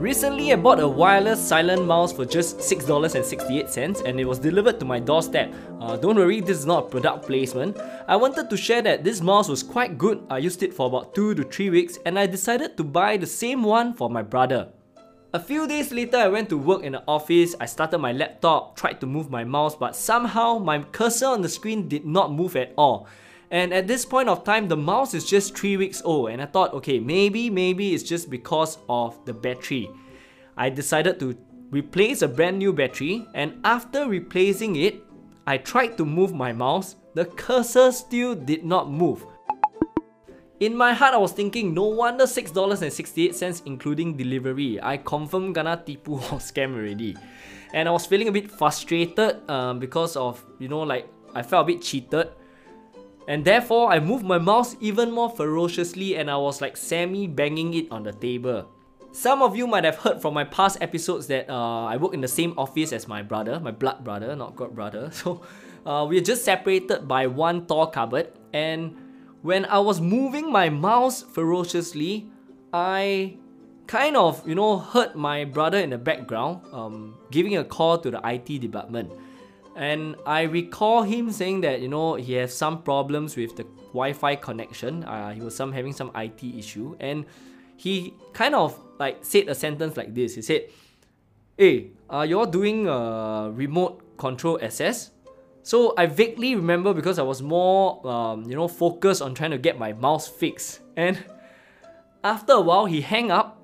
Recently, I bought a wireless silent mouse for just $6.68 and it was delivered to my doorstep. Don't worry, this is not a product placement. I wanted to share that this mouse was quite good. I used it for about 2 to 3 weeks and I decided to buy the same one for my brother. A few days later, I went to work in the office. I started my laptop, tried to move my mouse, but somehow my cursor on the screen did not move at all. And at this point of time, the mouse is just 3 weeks old and I thought, okay, maybe it's just because of the battery. I decided to replace a brand new battery, and after replacing it, I tried to move my mouse. The cursor still did not move. In my heart, I was thinking, no wonder $6.68 including delivery. I confirm kena tipu or scam already. And I was feeling a bit frustrated because of, I felt a bit cheated. And therefore, I moved my mouse even more ferociously and I was like semi-banging it on the table. Some of you might have heard from my past episodes that I work in the same office as my brother, my blood brother, not god brother. So, we're just separated by one tall cupboard. And when I was moving my mouse ferociously, I kind of, heard my brother in the background giving a call to the IT department. And I recall him saying that, he has some problems with the Wi-Fi connection. He was having some IT issue. And he kind of said a sentence like this. He said, "Hey, you're doing remote control access?" So I vaguely remember because I was more, focused on trying to get my mouse fixed. And after a while, he hung up.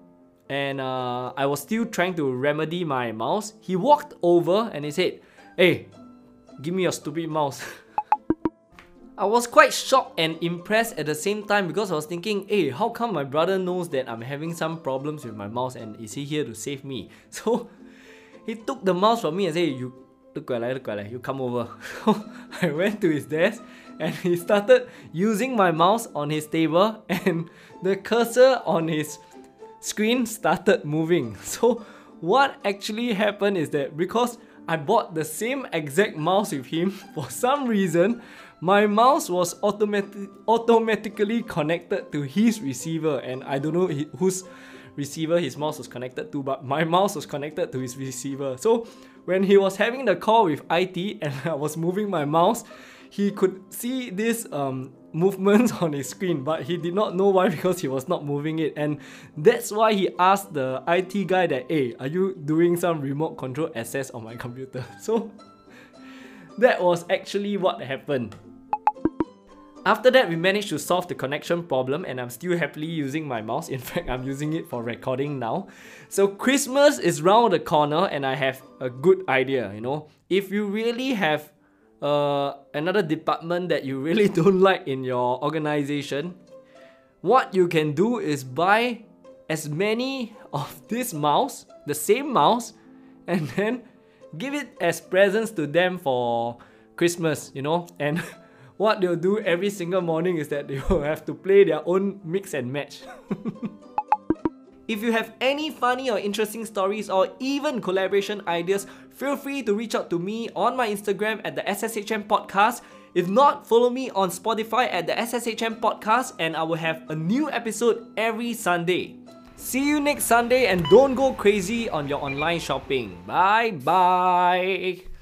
And I was still trying to remedy my mouse. He walked over and he said, "Hey, give me your stupid mouse." I was quite shocked and impressed at the same time because I was thinking, hey, how come my brother knows that I'm having some problems with my mouse and is he here to save me? So, he took the mouse from me and said, you come over. So, I went to his desk and he started using my mouse on his table and the cursor on his screen started moving. So, what actually happened is that because I bought the same exact mouse with him, for some reason, my mouse was automatically connected to his receiver, and I don't know whose receiver his mouse was connected to, but my mouse was connected to his receiver. So when he was having the call with IT and I was moving my mouse, he could see these movements on his screen, but he did not know why because he was not moving it. And that's why he asked the IT guy that, "Hey, are you doing some remote control access on my computer?" So that was actually what happened. After that, we managed to solve the connection problem and I'm still happily using my mouse. In fact, I'm using it for recording now. So Christmas is round the corner and I have a good idea, If you really have another department that you really don't like in your organization, what you can do is buy as many of this mouse, the same mouse, and then give it as presents to them for Christmas, And what they'll do every single morning is that they will have to play their own mix and match. If you have any funny or interesting stories or even collaboration ideas, feel free to reach out to me on my Instagram at the SSHM Podcast. If not, follow me on Spotify at the SSHM Podcast and I will have a new episode every Sunday. See you next Sunday and don't go crazy on your online shopping. Bye-bye.